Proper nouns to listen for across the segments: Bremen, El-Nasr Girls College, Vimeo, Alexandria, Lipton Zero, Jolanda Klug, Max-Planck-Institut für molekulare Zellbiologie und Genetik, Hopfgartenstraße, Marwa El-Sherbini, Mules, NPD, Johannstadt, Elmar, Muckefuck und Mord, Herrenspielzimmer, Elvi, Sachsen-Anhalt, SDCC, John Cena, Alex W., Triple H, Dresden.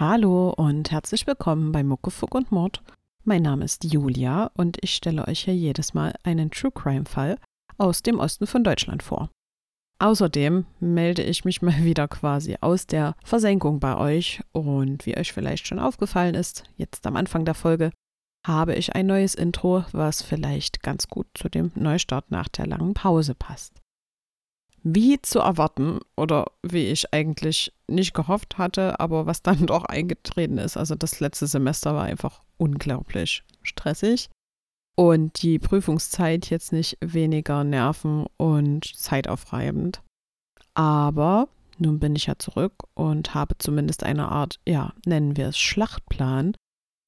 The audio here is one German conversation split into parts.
Hallo und herzlich willkommen bei Muckefuck und Mord. Mein Name ist Julia und ich stelle euch hier jedes Mal einen True-Crime-Fall aus dem Osten von Deutschland vor. Außerdem melde ich mich mal wieder quasi aus der Versenkung bei euch und wie euch vielleicht schon aufgefallen ist, jetzt am Anfang der Folge, habe ich ein neues Intro, was vielleicht ganz gut zu dem Neustart nach der langen Pause passt. Wie zu erwarten oder wie ich eigentlich nicht gehofft hatte, aber was dann doch eingetreten ist. Also das letzte Semester war einfach unglaublich stressig und die Prüfungszeit jetzt nicht weniger nerven- und zeitaufreibend. Aber nun bin ich ja zurück und habe zumindest eine Art, ja, nennen wir es Schlachtplan,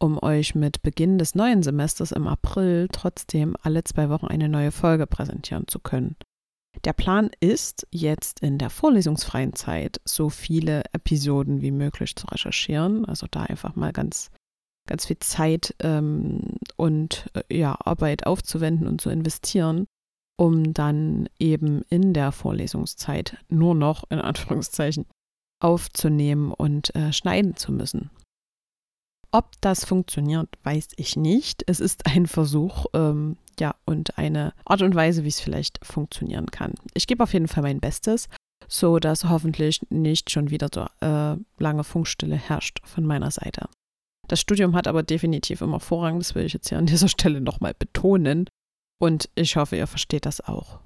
um euch mit Beginn des neuen Semesters im April trotzdem alle 2 Wochen eine neue Folge präsentieren zu können. Der Plan ist, jetzt in der vorlesungsfreien Zeit so viele Episoden wie möglich zu recherchieren, also da einfach mal ganz, ganz viel Zeit Arbeit aufzuwenden und zu investieren, um dann eben in der Vorlesungszeit nur noch, in Anführungszeichen, aufzunehmen und schneiden zu müssen. Ob das funktioniert, weiß ich nicht. Es ist ein Versuch, und eine Art und Weise, wie es vielleicht funktionieren kann. Ich gebe auf jeden Fall mein Bestes, so dass hoffentlich nicht schon wieder so lange Funkstille herrscht von meiner Seite. Das Studium hat aber definitiv immer Vorrang, das will ich jetzt hier an dieser Stelle nochmal betonen und ich hoffe, ihr versteht das auch.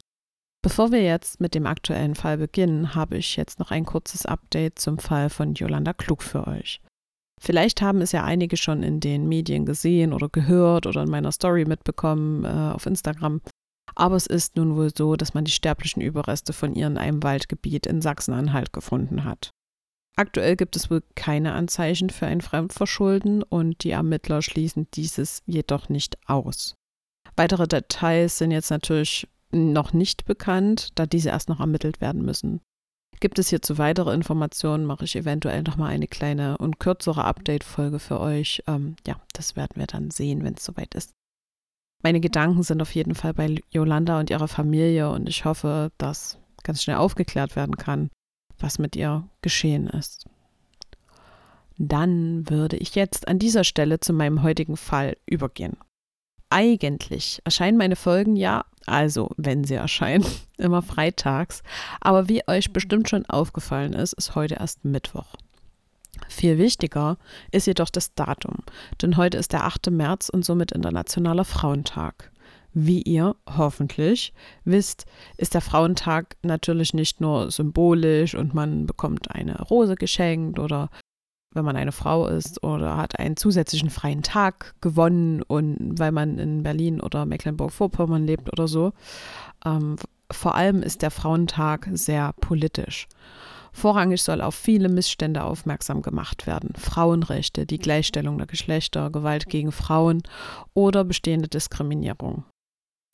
Bevor wir jetzt mit dem aktuellen Fall beginnen, habe ich jetzt noch ein kurzes Update zum Fall von Jolanda Klug für euch. Vielleicht haben es ja einige schon in den Medien gesehen oder gehört oder in meiner Story mitbekommen auf Instagram. Aber es ist nun wohl so, dass man die sterblichen Überreste von ihr in einem Waldgebiet in Sachsen-Anhalt gefunden hat. Aktuell gibt es wohl keine Anzeichen für ein Fremdverschulden und die Ermittler schließen dieses jedoch nicht aus. Weitere Details sind jetzt natürlich noch nicht bekannt, da diese erst noch ermittelt werden müssen. Gibt es hierzu weitere Informationen, mache ich eventuell nochmal eine kleine und kürzere Update-Folge für euch. Das werden wir dann sehen, wenn es soweit ist. Meine Gedanken sind auf jeden Fall bei Jolanda und ihrer Familie und ich hoffe, dass ganz schnell aufgeklärt werden kann, was mit ihr geschehen ist. Dann würde ich jetzt an dieser Stelle zu meinem heutigen Fall übergehen. Eigentlich erscheinen meine Folgen ja, also wenn sie erscheinen, immer freitags, aber wie euch bestimmt schon aufgefallen ist, ist heute erst Mittwoch. Viel wichtiger ist jedoch das Datum, denn heute ist der 8. März und somit Internationaler Frauentag. Wie ihr hoffentlich wisst, ist der Frauentag natürlich nicht nur symbolisch und man bekommt eine Rose geschenkt oder wenn man eine Frau ist oder hat einen zusätzlichen freien Tag gewonnen und weil man in Berlin oder Mecklenburg-Vorpommern lebt oder so. Vor allem ist der Frauentag sehr politisch. Vorrangig soll auf viele Missstände aufmerksam gemacht werden. Frauenrechte, die Gleichstellung der Geschlechter, Gewalt gegen Frauen oder bestehende Diskriminierung.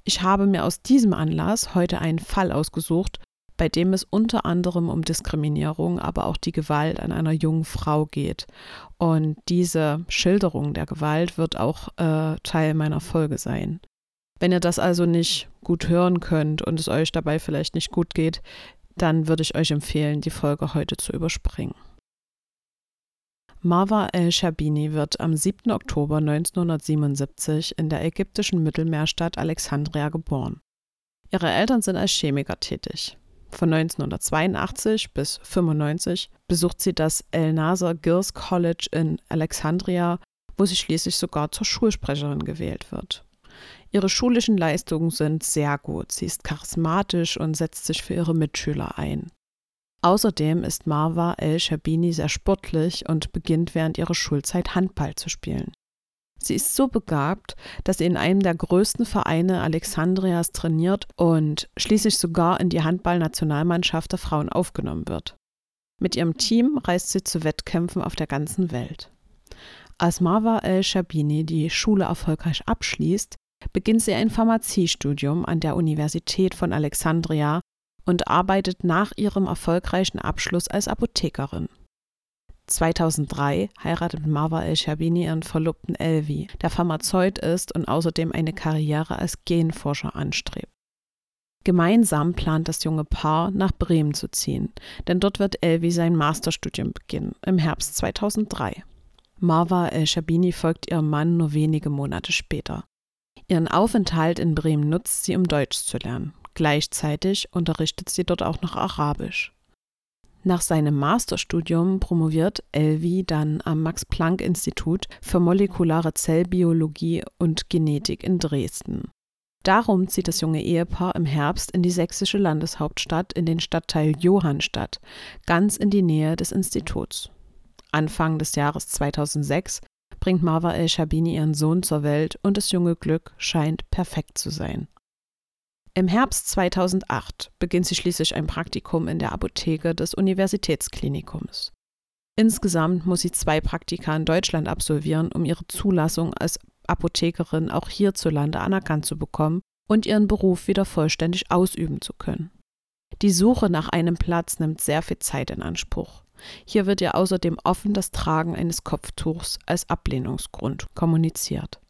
Ich habe mir aus diesem Anlass heute einen Fall ausgesucht, bei dem es unter anderem um Diskriminierung, aber auch die Gewalt an einer jungen Frau geht. Und diese Schilderung der Gewalt wird auch Teil meiner Folge sein. Wenn ihr das also nicht gut hören könnt und es euch dabei vielleicht nicht gut geht, dann würde ich euch empfehlen, die Folge heute zu überspringen. Marwa El-Sherbini wird am 7. Oktober 1977 in der ägyptischen Mittelmeerstadt Alexandria geboren. Ihre Eltern sind als Chemiker tätig. Von 1982 bis 1995 besucht sie das El-Nasr Girls College in Alexandria, wo sie schließlich sogar zur Schulsprecherin gewählt wird. Ihre schulischen Leistungen sind sehr gut. Sie ist charismatisch und setzt sich für ihre Mitschüler ein. Außerdem ist Marwa El-Sherbini sehr sportlich und beginnt während ihrer Schulzeit Handball zu spielen. Sie ist so begabt, dass sie in einem der größten Vereine Alexandrias trainiert und schließlich sogar in die Handballnationalmannschaft der Frauen aufgenommen wird. Mit ihrem Team reist sie zu Wettkämpfen auf der ganzen Welt. Als Marwa El-Sherbini die Schule erfolgreich abschließt, beginnt sie ein Pharmaziestudium an der Universität von Alexandria und arbeitet nach ihrem erfolgreichen Abschluss als Apothekerin. 2003 heiratet Marwa El-Sherbini ihren Verlobten Elvi, der Pharmazeut ist und außerdem eine Karriere als Genforscher anstrebt. Gemeinsam plant das junge Paar, nach Bremen zu ziehen, denn dort wird Elvi sein Masterstudium beginnen, im Herbst 2003. Marwa El-Sherbini folgt ihrem Mann nur wenige Monate später. Ihren Aufenthalt in Bremen nutzt sie, um Deutsch zu lernen. Gleichzeitig unterrichtet sie dort auch noch Arabisch. Nach seinem Masterstudium promoviert Elvi dann am Max-Planck-Institut für molekulare Zellbiologie und Genetik in Dresden. Darum zieht das junge Ehepaar im Herbst in die sächsische Landeshauptstadt, in den Stadtteil Johannstadt, ganz in die Nähe des Instituts. Anfang des Jahres 2006 bringt Marwa El-Sherbini ihren Sohn zur Welt und das junge Glück scheint perfekt zu sein. Im Herbst 2008 beginnt sie schließlich ein Praktikum in der Apotheke des Universitätsklinikums. Insgesamt muss sie 2 Praktika in Deutschland absolvieren, um ihre Zulassung als Apothekerin auch hierzulande anerkannt zu bekommen und ihren Beruf wieder vollständig ausüben zu können. Die Suche nach einem Platz nimmt sehr viel Zeit in Anspruch. Hier wird ihr außerdem offen das Tragen eines Kopftuchs als Ablehnungsgrund kommuniziert.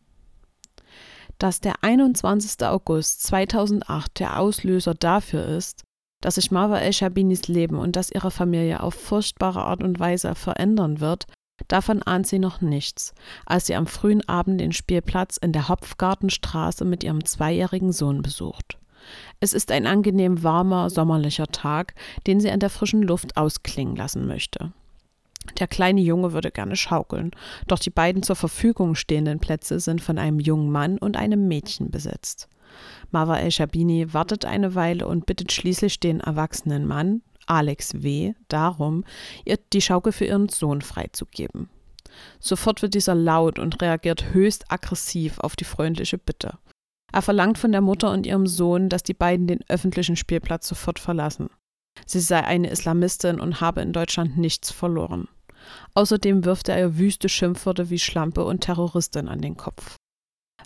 Dass der 21. August 2008 der Auslöser dafür ist, dass sich Marwa El-Sherbinis Leben und das ihrer Familie auf furchtbare Art und Weise verändern wird, davon ahnt sie noch nichts, als sie am frühen Abend den Spielplatz in der Hopfgartenstraße mit ihrem zweijährigen Sohn besucht. Es ist ein angenehm warmer, sommerlicher Tag, den sie an der frischen Luft ausklingen lassen möchte. Der kleine Junge würde gerne schaukeln, doch die beiden zur Verfügung stehenden Plätze sind von einem jungen Mann und einem Mädchen besetzt. Marwa El-Sherbini wartet eine Weile und bittet schließlich den erwachsenen Mann, Alex W., darum, ihr die Schaukel für ihren Sohn freizugeben. Sofort wird dieser laut und reagiert höchst aggressiv auf die freundliche Bitte. Er verlangt von der Mutter und ihrem Sohn, dass die beiden den öffentlichen Spielplatz sofort verlassen. Sie sei eine Islamistin und habe in Deutschland nichts verloren. Außerdem wirft er ihr wüste Schimpfworte wie Schlampe und Terroristin an den Kopf.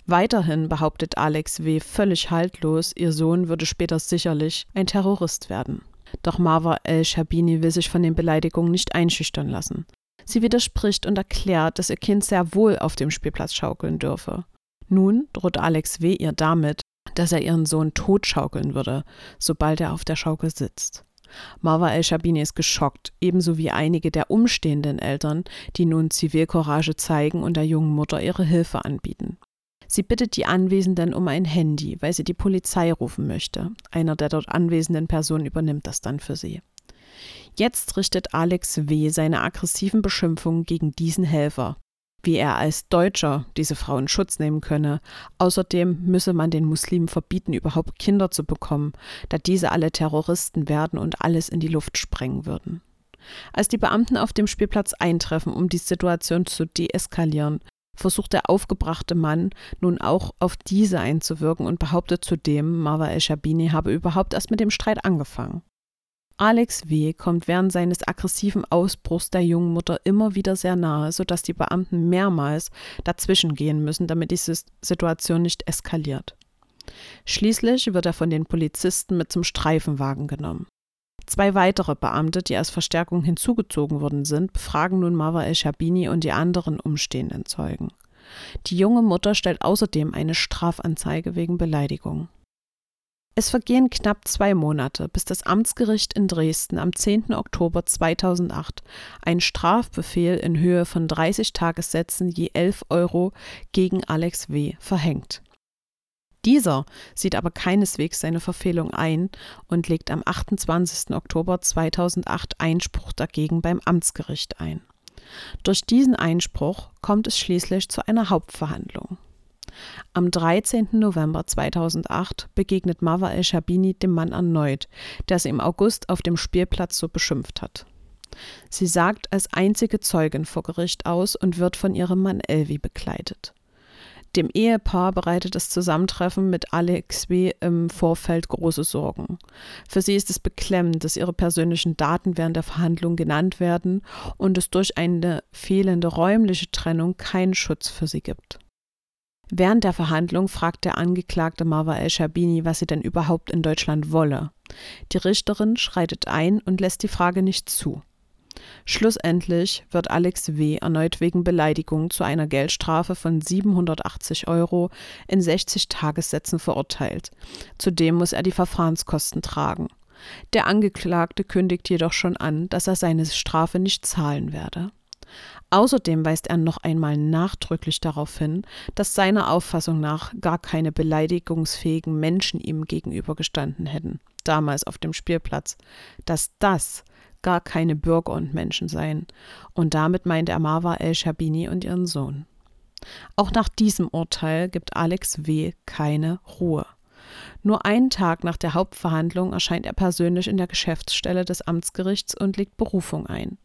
Weiterhin behauptet Alex W. völlig haltlos, ihr Sohn würde später sicherlich ein Terrorist werden. Doch Marwa El-Sherbini will sich von den Beleidigungen nicht einschüchtern lassen. Sie widerspricht und erklärt, dass ihr Kind sehr wohl auf dem Spielplatz schaukeln dürfe. Nun droht Alex W. ihr damit, dass er ihren Sohn totschaukeln würde, sobald er auf der Schaukel sitzt. Marwa El-Sherbini ist geschockt, ebenso wie einige der umstehenden Eltern, die nun Zivilcourage zeigen und der jungen Mutter ihre Hilfe anbieten. Sie bittet die Anwesenden um ein Handy, weil sie die Polizei rufen möchte. Einer der dort anwesenden Personen übernimmt das dann für sie. Jetzt richtet Alex W. seine aggressiven Beschimpfungen gegen diesen Helfer, wie er als Deutscher diese Frau in Schutz nehmen könne. Außerdem müsse man den Muslimen verbieten, überhaupt Kinder zu bekommen, da diese alle Terroristen werden und alles in die Luft sprengen würden. Als die Beamten auf dem Spielplatz eintreffen, um die Situation zu deeskalieren, versucht der aufgebrachte Mann nun auch auf diese einzuwirken und behauptet zudem, Marwa El-Sherbini habe überhaupt erst mit dem Streit angefangen. Alex W. kommt während seines aggressiven Ausbruchs der jungen Mutter immer wieder sehr nahe, sodass die Beamten mehrmals dazwischen gehen müssen, damit die Situation nicht eskaliert. Schließlich wird er von den Polizisten mit zum Streifenwagen genommen. 2 weitere Beamte, die als Verstärkung hinzugezogen worden sind, befragen nun Marwa El-Sherbini und die anderen umstehenden Zeugen. Die junge Mutter stellt außerdem eine Strafanzeige wegen Beleidigung. Es vergehen knapp 2 Monate, bis das Amtsgericht in Dresden am 10. Oktober 2008 einen Strafbefehl in Höhe von 30 Tagessätzen je 11 € gegen Alex W. verhängt. Dieser sieht aber keineswegs seine Verfehlung ein und legt am 28. Oktober 2008 Einspruch dagegen beim Amtsgericht ein. Durch diesen Einspruch kommt es schließlich zu einer Hauptverhandlung. Am 13. November 2008 begegnet Marwa El-Sherbini dem Mann erneut, der sie im August auf dem Spielplatz so beschimpft hat. Sie sagt als einzige Zeugin vor Gericht aus und wird von ihrem Mann Elvi begleitet. Dem Ehepaar bereitet das Zusammentreffen mit Alex W. im Vorfeld große Sorgen. Für sie ist es beklemmend, dass ihre persönlichen Daten während der Verhandlung genannt werden und es durch eine fehlende räumliche Trennung keinen Schutz für sie gibt. Während der Verhandlung fragt der Angeklagte Marwa El-Sherbini, was sie denn überhaupt in Deutschland wolle. Die Richterin schreitet ein und lässt die Frage nicht zu. Schlussendlich wird Alex W. erneut wegen Beleidigung zu einer Geldstrafe von 780 € in 60 Tagessätzen verurteilt. Zudem muss er die Verfahrenskosten tragen. Der Angeklagte kündigt jedoch schon an, dass er seine Strafe nicht zahlen werde. Außerdem weist er noch einmal nachdrücklich darauf hin, dass seiner Auffassung nach gar keine beleidigungsfähigen Menschen ihm gegenübergestanden hätten, damals auf dem Spielplatz, dass das gar keine Bürger und Menschen seien. Und damit meint er Marwa El-Sherbini und ihren Sohn. Auch nach diesem Urteil gibt Alex W. keine Ruhe. Nur einen Tag nach der Hauptverhandlung erscheint er persönlich in der Geschäftsstelle des Amtsgerichts und legt Berufung ein.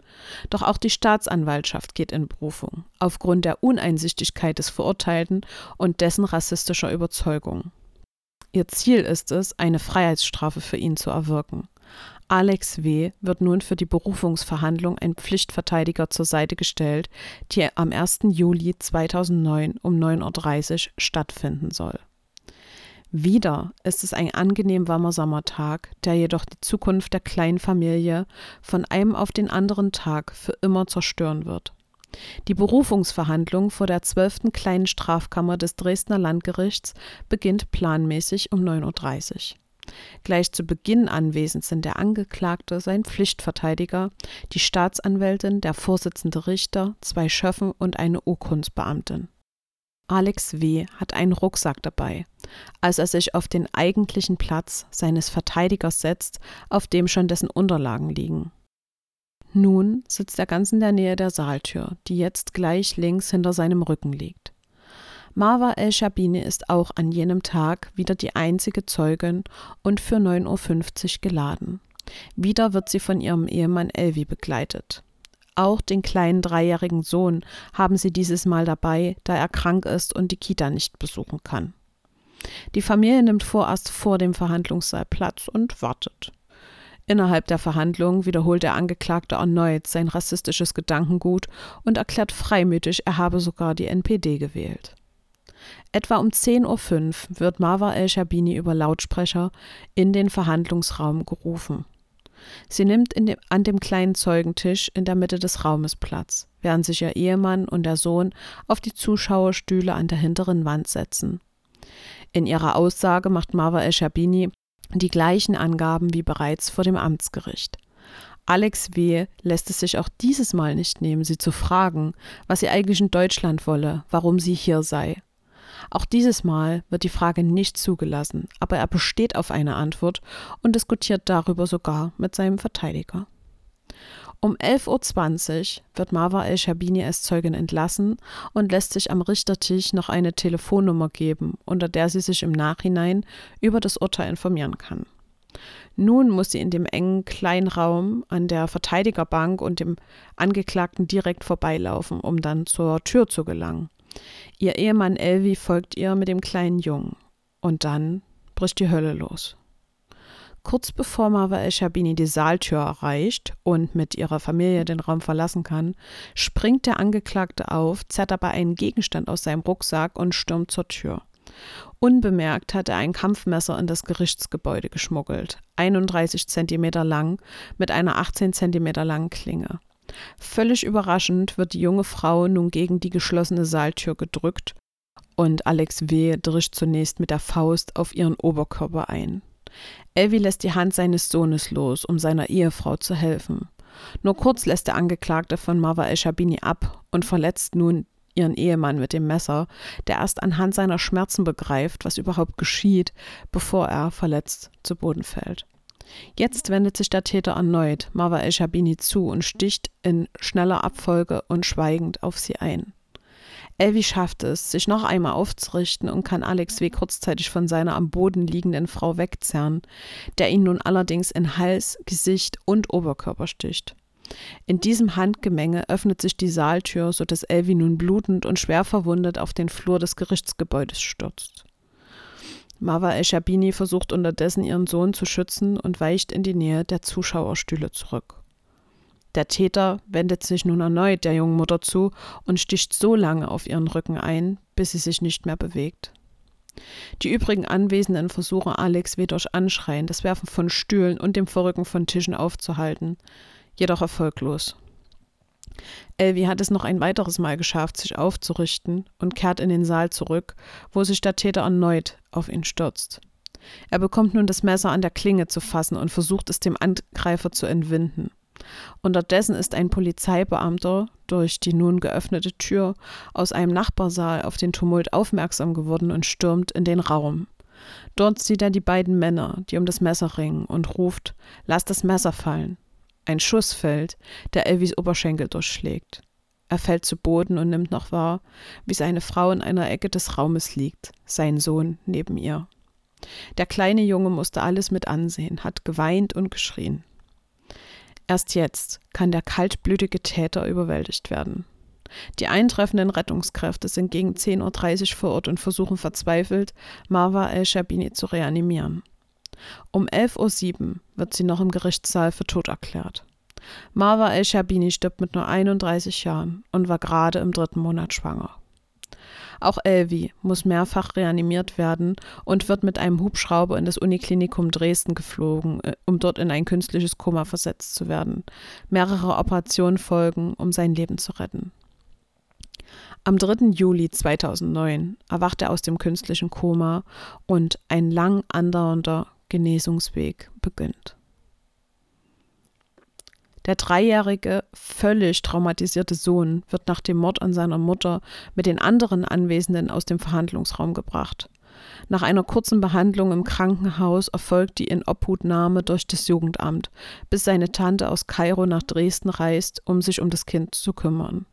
Doch auch die Staatsanwaltschaft geht in Berufung, aufgrund der Uneinsichtigkeit des Verurteilten und dessen rassistischer Überzeugung. Ihr Ziel ist es, eine Freiheitsstrafe für ihn zu erwirken. Alex W. wird nun für die Berufungsverhandlung ein Pflichtverteidiger zur Seite gestellt, die am 1. Juli 2009 um 9:30 Uhr stattfinden soll. Wieder ist es ein angenehm warmer Sommertag, der jedoch die Zukunft der kleinen Familie von einem auf den anderen Tag für immer zerstören wird. Die Berufungsverhandlung vor der 12. kleinen Strafkammer des Dresdner Landgerichts beginnt planmäßig um 9:30 Uhr. Gleich zu Beginn anwesend sind der Angeklagte, sein Pflichtverteidiger, die Staatsanwältin, der vorsitzende Richter, zwei Schöffen und eine Urkundsbeamtin. Alex W. hat einen Rucksack dabei, als er sich auf den eigentlichen Platz seines Verteidigers setzt, auf dem schon dessen Unterlagen liegen. Nun sitzt er ganz in der Nähe der Saaltür, die jetzt gleich links hinter seinem Rücken liegt. Marwa El-Sherbini ist auch an jenem Tag wieder die einzige Zeugin und für 9:50 Uhr geladen. Wieder wird sie von ihrem Ehemann Elvi begleitet. Auch den kleinen 3-jährigen Sohn haben sie dieses Mal dabei, da er krank ist und die Kita nicht besuchen kann. Die Familie nimmt vorerst vor dem Verhandlungssaal Platz und wartet. Innerhalb der Verhandlung wiederholt der Angeklagte erneut sein rassistisches Gedankengut und erklärt freimütig, er habe sogar die NPD gewählt. Etwa um 10:05 Uhr wird Marwa El-Sherbini über Lautsprecher in den Verhandlungsraum gerufen. Sie nimmt an dem kleinen Zeugentisch in der Mitte des Raumes Platz, während sich ihr Ehemann und der Sohn auf die Zuschauerstühle an der hinteren Wand setzen. In ihrer Aussage macht Marwa El-Sherbini die gleichen Angaben wie bereits vor dem Amtsgericht. Alex W. lässt es sich auch dieses Mal nicht nehmen, sie zu fragen, was sie eigentlich in Deutschland wolle, warum sie hier sei. Auch dieses Mal wird die Frage nicht zugelassen, aber er besteht auf eine Antwort und diskutiert darüber sogar mit seinem Verteidiger. Um 11:20 Uhr wird Marwa El-Sherbini als Zeugin entlassen und lässt sich am Richtertisch noch eine Telefonnummer geben, unter der sie sich im Nachhinein über das Urteil informieren kann. Nun muss sie in dem engen kleinen Raum an der Verteidigerbank und dem Angeklagten direkt vorbeilaufen, um dann zur Tür zu gelangen. Ihr Ehemann Elvi folgt ihr mit dem kleinen Jungen. Und dann bricht die Hölle los. Kurz bevor Marwa El-Sherbini die Saaltür erreicht und mit ihrer Familie den Raum verlassen kann, springt der Angeklagte auf, zerrt dabei einen Gegenstand aus seinem Rucksack und stürmt zur Tür. Unbemerkt hat er ein Kampfmesser in das Gerichtsgebäude geschmuggelt, 31 cm lang, mit einer 18 cm langen Klinge. Völlig überraschend wird die junge Frau nun gegen die geschlossene Saaltür gedrückt und Alex W. drischt zunächst mit der Faust auf ihren Oberkörper ein. Elvi lässt die Hand seines Sohnes los, um seiner Ehefrau zu helfen. Nur kurz lässt der Angeklagte von Marwa El-Sherbini ab und verletzt nun ihren Ehemann mit dem Messer, der erst anhand seiner Schmerzen begreift, was überhaupt geschieht, bevor er verletzt zu Boden fällt. Jetzt wendet sich der Täter erneut Marwa El-Sherbini zu und sticht in schneller Abfolge und schweigend auf sie ein. Elvi schafft es, sich noch einmal aufzurichten und kann Alex W. kurzzeitig von seiner am Boden liegenden Frau wegzerren, der ihn nun allerdings in Hals, Gesicht und Oberkörper sticht. In diesem Handgemenge öffnet sich die Saaltür, sodass Elvi nun blutend und schwer verwundet auf den Flur des Gerichtsgebäudes stürzt. Marwa El-Sherbini versucht unterdessen, ihren Sohn zu schützen und weicht in die Nähe der Zuschauerstühle zurück. Der Täter wendet sich nun erneut der jungen Mutter zu und sticht so lange auf ihren Rücken ein, bis sie sich nicht mehr bewegt. Die übrigen Anwesenden versuchen Alex W. durch Anschreien, das Werfen von Stühlen und dem Verrücken von Tischen aufzuhalten, jedoch erfolglos. Elvi hat es noch ein weiteres Mal geschafft, sich aufzurichten und kehrt in den Saal zurück, wo sich der Täter erneut auf ihn stürzt. Er bekommt nun das Messer an der Klinge zu fassen und versucht es dem Angreifer zu entwinden. Unterdessen ist ein Polizeibeamter durch die nun geöffnete Tür aus einem Nachbarsaal auf den Tumult aufmerksam geworden und stürmt in den Raum. Dort sieht er die beiden Männer, die um das Messer ringen, und ruft: „Lass das Messer fallen!“ Ein Schuss fällt, der Elvis Oberschenkel durchschlägt. Er fällt zu Boden und nimmt noch wahr, wie seine Frau in einer Ecke des Raumes liegt, sein Sohn neben ihr. Der kleine Junge musste alles mit ansehen, hat geweint und geschrien. Erst jetzt kann der kaltblütige Täter überwältigt werden. Die eintreffenden Rettungskräfte sind gegen 10:30 Uhr vor Ort und versuchen verzweifelt, Marwa El-Sherbini zu reanimieren. Um 11:07 Uhr wird sie noch im Gerichtssaal für tot erklärt. Marwa El-Sherbini stirbt mit nur 31 Jahren und war gerade im 3. Monat schwanger. Auch Elvi muss mehrfach reanimiert werden und wird mit einem Hubschrauber in das Uniklinikum Dresden geflogen, um dort in ein künstliches Koma versetzt zu werden. Mehrere Operationen folgen, um sein Leben zu retten. Am 3. Juli 2009 erwacht er aus dem künstlichen Koma und ein lang andauernder Genesungsweg beginnt. Der 3-jährige, völlig traumatisierte Sohn wird nach dem Mord an seiner Mutter mit den anderen Anwesenden aus dem Verhandlungsraum gebracht. Nach einer kurzen Behandlung im Krankenhaus erfolgt die Inobhutnahme durch das Jugendamt, bis seine Tante aus Kairo nach Dresden reist, um sich um das Kind zu kümmern.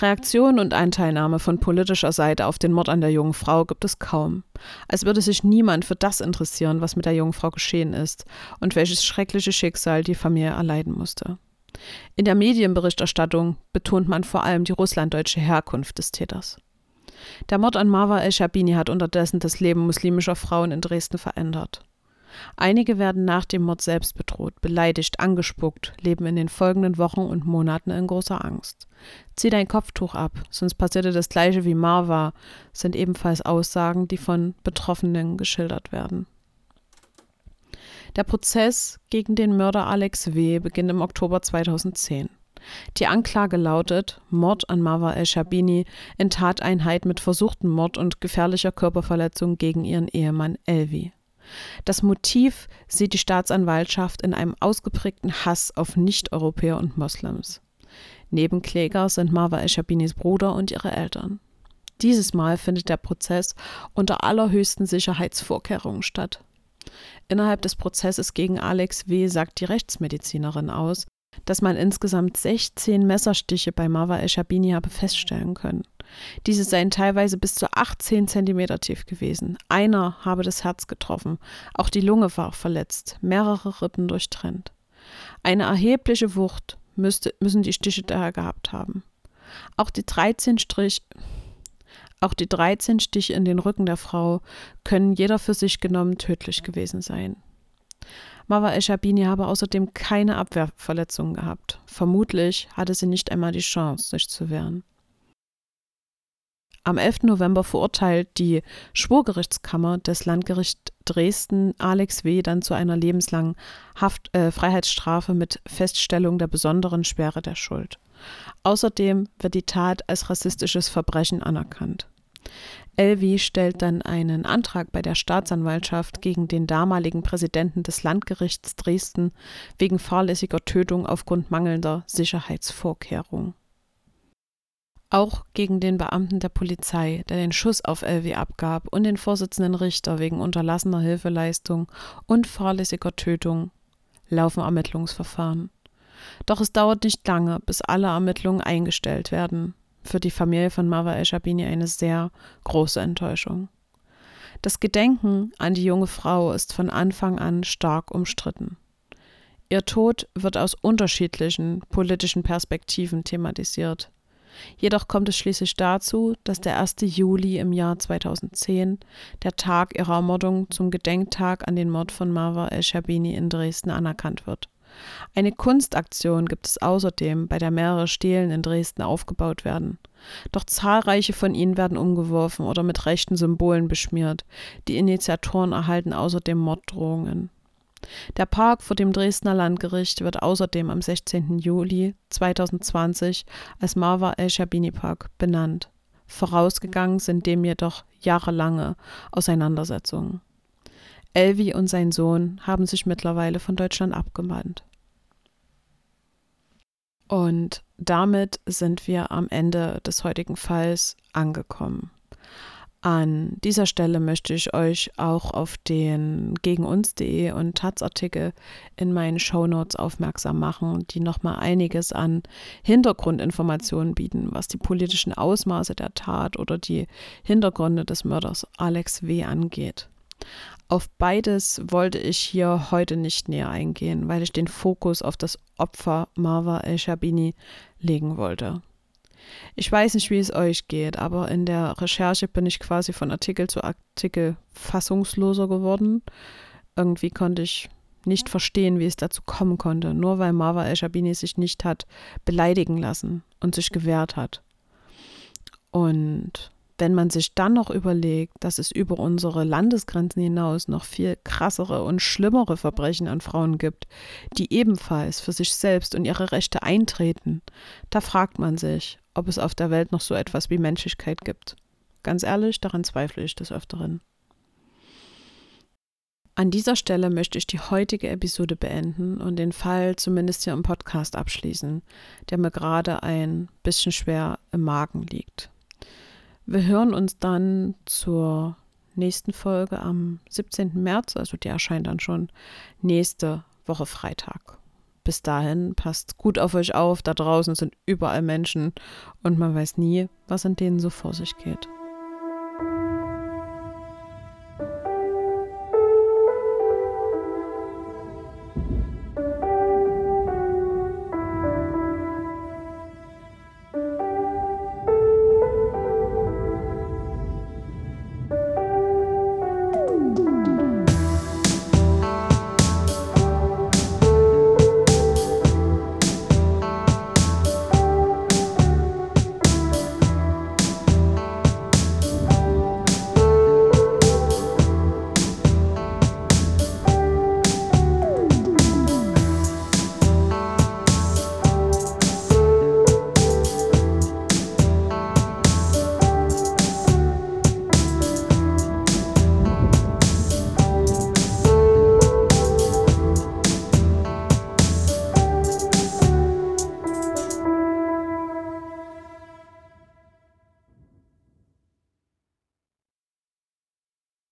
Reaktion und Anteilnahme von politischer Seite auf den Mord an der jungen Frau gibt es kaum. Als würde sich niemand für das interessieren, was mit der jungen Frau geschehen ist und welches schreckliche Schicksal die Familie erleiden musste. In der Medienberichterstattung betont man vor allem die russlanddeutsche Herkunft des Täters. Der Mord an Marwa El-Sherbini hat unterdessen das Leben muslimischer Frauen in Dresden verändert. Einige werden nach dem Mord selbst bedroht, beleidigt, angespuckt, leben in den folgenden Wochen und Monaten in großer Angst. „Zieh dein Kopftuch ab, sonst passierte das Gleiche wie Marwa“, sind ebenfalls Aussagen, die von Betroffenen geschildert werden. Der Prozess gegen den Mörder Alex W. beginnt im Oktober 2010. Die Anklage lautet: Mord an Marwa El-Sherbini in Tateinheit mit versuchten Mord und gefährlicher Körperverletzung gegen ihren Ehemann Elvi. Das Motiv sieht die Staatsanwaltschaft in einem ausgeprägten Hass auf Nicht-Europäer und Moslems. Nebenkläger sind Marwa El-Sherbinis Bruder und ihre Eltern. Dieses Mal findet der Prozess unter allerhöchsten Sicherheitsvorkehrungen statt. Innerhalb des Prozesses gegen Alex W. sagt die Rechtsmedizinerin aus, dass man insgesamt 16 Messerstiche bei Marwa El-Sherbini habe feststellen können. Diese seien teilweise bis zu 18 cm tief gewesen. Einer habe das Herz getroffen, auch die Lunge war verletzt, mehrere Rippen durchtrennt. Eine erhebliche Wucht müssen die Stiche daher gehabt haben. Auch die 13 Stiche in den Rücken der Frau können jeder für sich genommen tödlich gewesen sein. Marwa El-Sherbini habe außerdem keine Abwehrverletzungen gehabt. Vermutlich hatte sie nicht einmal die Chance, sich zu wehren. Am 11. November verurteilt die Schwurgerichtskammer des Landgericht Dresden Alex W. dann zu einer lebenslangen Freiheitsstrafe mit Feststellung der besonderen Schwere der Schuld. Außerdem wird die Tat als rassistisches Verbrechen anerkannt. Elvi stellt dann einen Antrag bei der Staatsanwaltschaft gegen den damaligen Präsidenten des Landgerichts Dresden wegen fahrlässiger Tötung aufgrund mangelnder Sicherheitsvorkehrungen. Auch gegen den Beamten der Polizei, der den Schuss auf Elvi abgab, und den Vorsitzenden Richter wegen unterlassener Hilfeleistung und fahrlässiger Tötung laufen Ermittlungsverfahren. Doch es dauert nicht lange, bis alle Ermittlungen eingestellt werden. Für die Familie von Marwa El-Sherbini eine sehr große Enttäuschung. Das Gedenken an die junge Frau ist von Anfang an stark umstritten. Ihr Tod wird aus unterschiedlichen politischen Perspektiven thematisiert. Jedoch kommt es schließlich dazu, dass der 1. Juli im Jahr 2010, der Tag ihrer Ermordung, zum Gedenktag an den Mord von Marwa El-Sherbini in Dresden anerkannt wird. Eine Kunstaktion gibt es außerdem, bei der mehrere Stelen in Dresden aufgebaut werden. Doch zahlreiche von ihnen werden umgeworfen oder mit rechten Symbolen beschmiert. Die Initiatoren erhalten außerdem Morddrohungen. Der Park vor dem Dresdner Landgericht wird außerdem am 16. Juli 2020 als Marwa El-Sherbini-Park benannt. Vorausgegangen sind dem jedoch jahrelange Auseinandersetzungen. Elvi und sein Sohn haben sich mittlerweile von Deutschland abgewandt. Und damit sind wir am Ende des heutigen Falls angekommen. An dieser Stelle möchte ich euch auch auf den gegenuns.de und taz-Artikel in meinen Shownotes aufmerksam machen, die nochmal einiges an Hintergrundinformationen bieten, was die politischen Ausmaße der Tat oder die Hintergründe des Mörders Alex W. angeht. Auf beides wollte ich hier heute nicht näher eingehen, weil ich den Fokus auf das Opfer Marwa El-Sherbini legen wollte. Ich weiß nicht, wie es euch geht, aber in der Recherche bin ich quasi von Artikel zu Artikel fassungsloser geworden. Irgendwie konnte ich nicht verstehen, wie es dazu kommen konnte, nur weil Marwa El-Sherbini sich nicht hat beleidigen lassen und sich gewehrt hat. Und wenn man sich dann noch überlegt, dass es über unsere Landesgrenzen hinaus noch viel krassere und schlimmere Verbrechen an Frauen gibt, die ebenfalls für sich selbst und ihre Rechte eintreten, da fragt man sich, ob es auf der Welt noch so etwas wie Menschlichkeit gibt. Ganz ehrlich, daran zweifle ich des Öfteren. An dieser Stelle möchte ich die heutige Episode beenden und den Fall zumindest hier im Podcast abschließen, der mir gerade ein bisschen schwer im Magen liegt. Wir hören uns dann zur nächsten Folge am 17. März, also die erscheint dann schon nächste Woche Freitag. Bis dahin, passt gut auf euch auf, da draußen sind überall Menschen und man weiß nie, was in denen so vor sich geht.